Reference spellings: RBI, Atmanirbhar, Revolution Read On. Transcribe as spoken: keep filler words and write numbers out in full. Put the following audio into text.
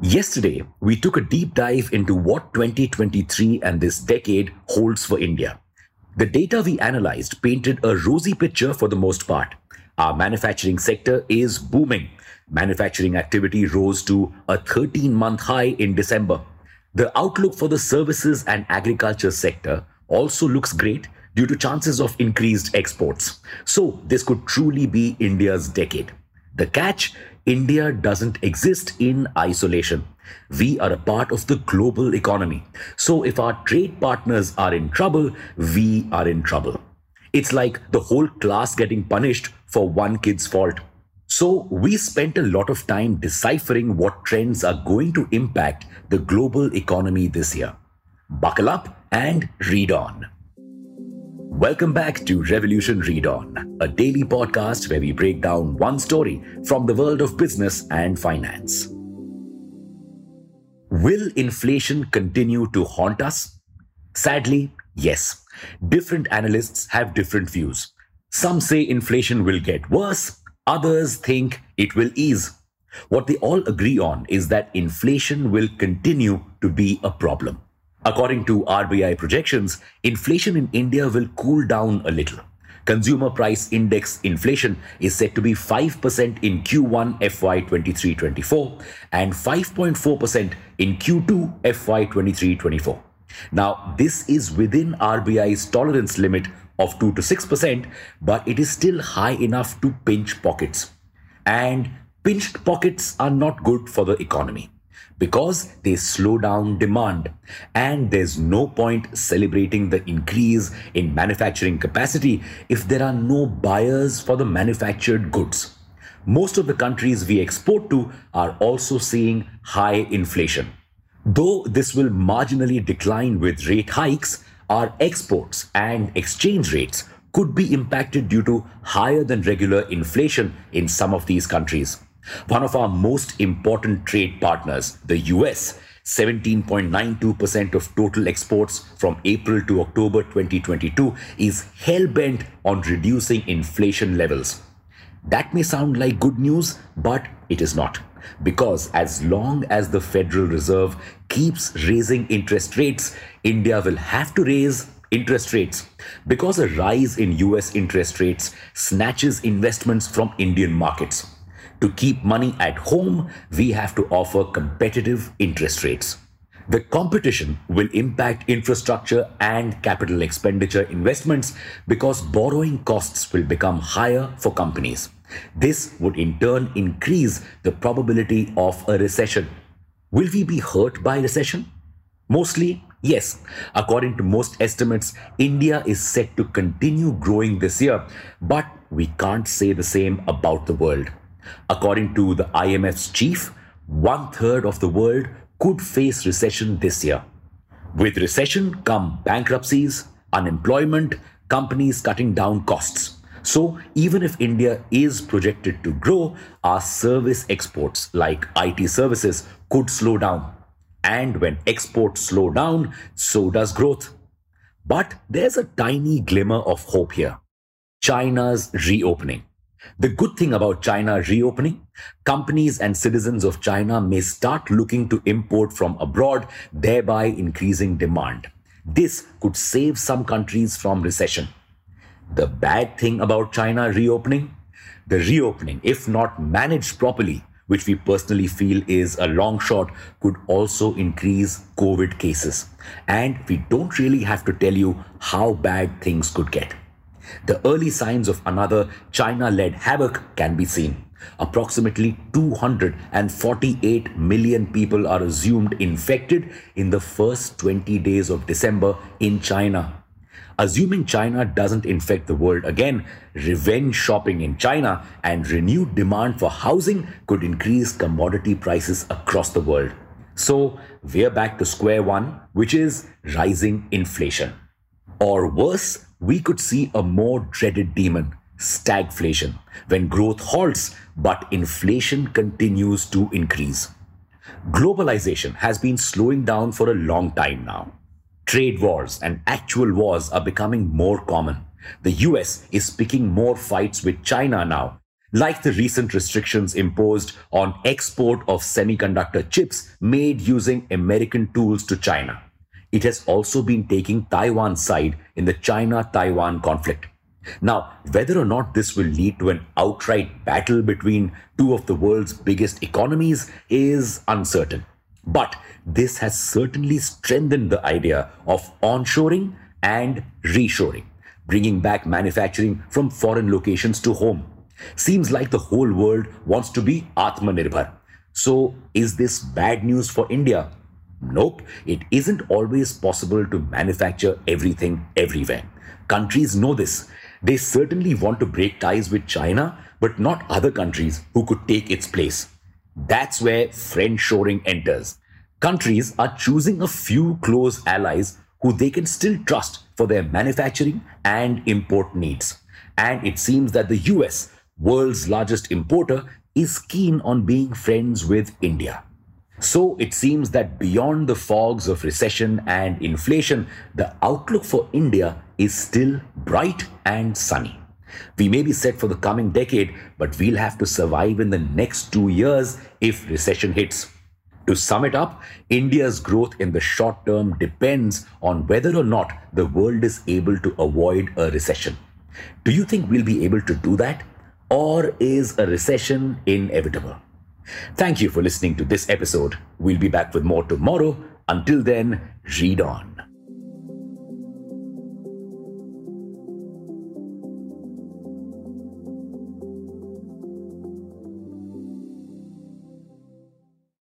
Yesterday, we took a deep dive into what twenty twenty-three and this decade holds for India. The data we analyzed painted a rosy picture for the most part. Our manufacturing sector is booming. Manufacturing activity rose to a thirteen-month high in December. The outlook for the services and agriculture sector also looks great due to chances of increased exports. So this could truly be India's decade. The catch? India doesn't exist in isolation. We are a part of the global economy. So if our trade partners are in trouble, we are in trouble. It's like the whole class getting punished for one kid's fault. So we spent a lot of time deciphering what trends are going to impact the global economy this year. Buckle up and read on. Welcome back to Revolution Read On, a daily podcast where we break down one story from the world of business and finance. Will inflation continue to haunt us? Sadly, yes. Different analysts have different views. Some say inflation will get worse, others think it will ease. What they all agree on is that inflation will continue to be a problem. According to R B I projections, inflation in India will cool down a little. Consumer Price Index inflation is said to be five percent in Q one F Y twenty-three twenty-four and five point four percent in Q two F Y twenty-three twenty-four. Now, this is within R B I's tolerance limit of two to six percent, but it is still high enough to pinch pockets. And pinched pockets are not good for the economy, because they slow down demand, and there's no point celebrating the increase in manufacturing capacity if there are no buyers for the manufactured goods. Most of the countries we export to are also seeing high inflation. Though this will marginally decline with rate hikes, our exports and exchange rates could be impacted due to higher than regular inflation in some of these countries. One of our most important trade partners, the U S, seventeen point nine two percent of total exports from April to October twenty twenty-two, is hell-bent on reducing inflation levels. That may sound like good news, but it is not. Because as long as the Federal Reserve keeps raising interest rates, India will have to raise interest rates. Because a rise in U S interest rates snatches investments from Indian markets. To keep money at home, we have to offer competitive interest rates. The competition will impact infrastructure and capital expenditure investments because borrowing costs will become higher for companies. This would in turn increase the probability of a recession. Will we be hurt by recession? Mostly, yes. According to most estimates, India is set to continue growing this year, but we can't say the same about the world. According to the I M F's chief, one-third of the world could face recession this year. With recession come bankruptcies, unemployment, companies cutting down costs. So even if India is projected to grow, our service exports like I T services could slow down. And when exports slow down, so does growth. But there's a tiny glimmer of hope here. China's reopening. The good thing about China reopening, companies and citizens of China may start looking to import from abroad, thereby increasing demand. This could save some countries from recession. The bad thing about China reopening? The reopening, if not managed properly, which we personally feel is a long shot, could also increase COVID cases. And we don't really have to tell you how bad things could get. The early signs of another China-led havoc can be seen. Approximately two hundred forty-eight million people are assumed infected in the first twenty days of December in China. Assuming China doesn't infect the world again, revenge shopping in China and renewed demand for housing could increase commodity prices across the world. So we're back to square one, which is rising inflation. Or worse, we could see a more dreaded demon, stagflation, when growth halts but inflation continues to increase. Globalization has been slowing down for a long time now. Trade wars and actual wars are becoming more common. The U S is picking more fights with China now. like the recent restrictions imposed on export of semiconductor chips made using American tools to China. It has also been taking Taiwan's side in the China-Taiwan conflict. Now, whether or not this will lead to an outright battle between two of the world's biggest economies is uncertain. But this has certainly strengthened the idea of onshoring and reshoring, bringing back manufacturing from foreign locations to home. Seems like the whole world wants to be Atmanirbhar. So is this bad news for India? Nope, it isn't always possible to manufacture everything everywhere. Countries know this. They certainly want to break ties with China, but not other countries who could take its place. That's where friendshoring enters. Countries are choosing a few close allies who they can still trust for their manufacturing and import needs. And it seems that the U S, world's largest importer, is keen on being friends with India. So it seems that beyond the fogs of recession and inflation, the outlook for India is still bright and sunny. We may be set for the coming decade, but we'll have to survive in the next two years if recession hits. To sum it up, India's growth in the short term depends on whether or not the world is able to avoid a recession. Do you think we'll be able to do that? Or is a recession inevitable? Thank you for listening to this episode. We'll be back with more tomorrow. Until then, read on.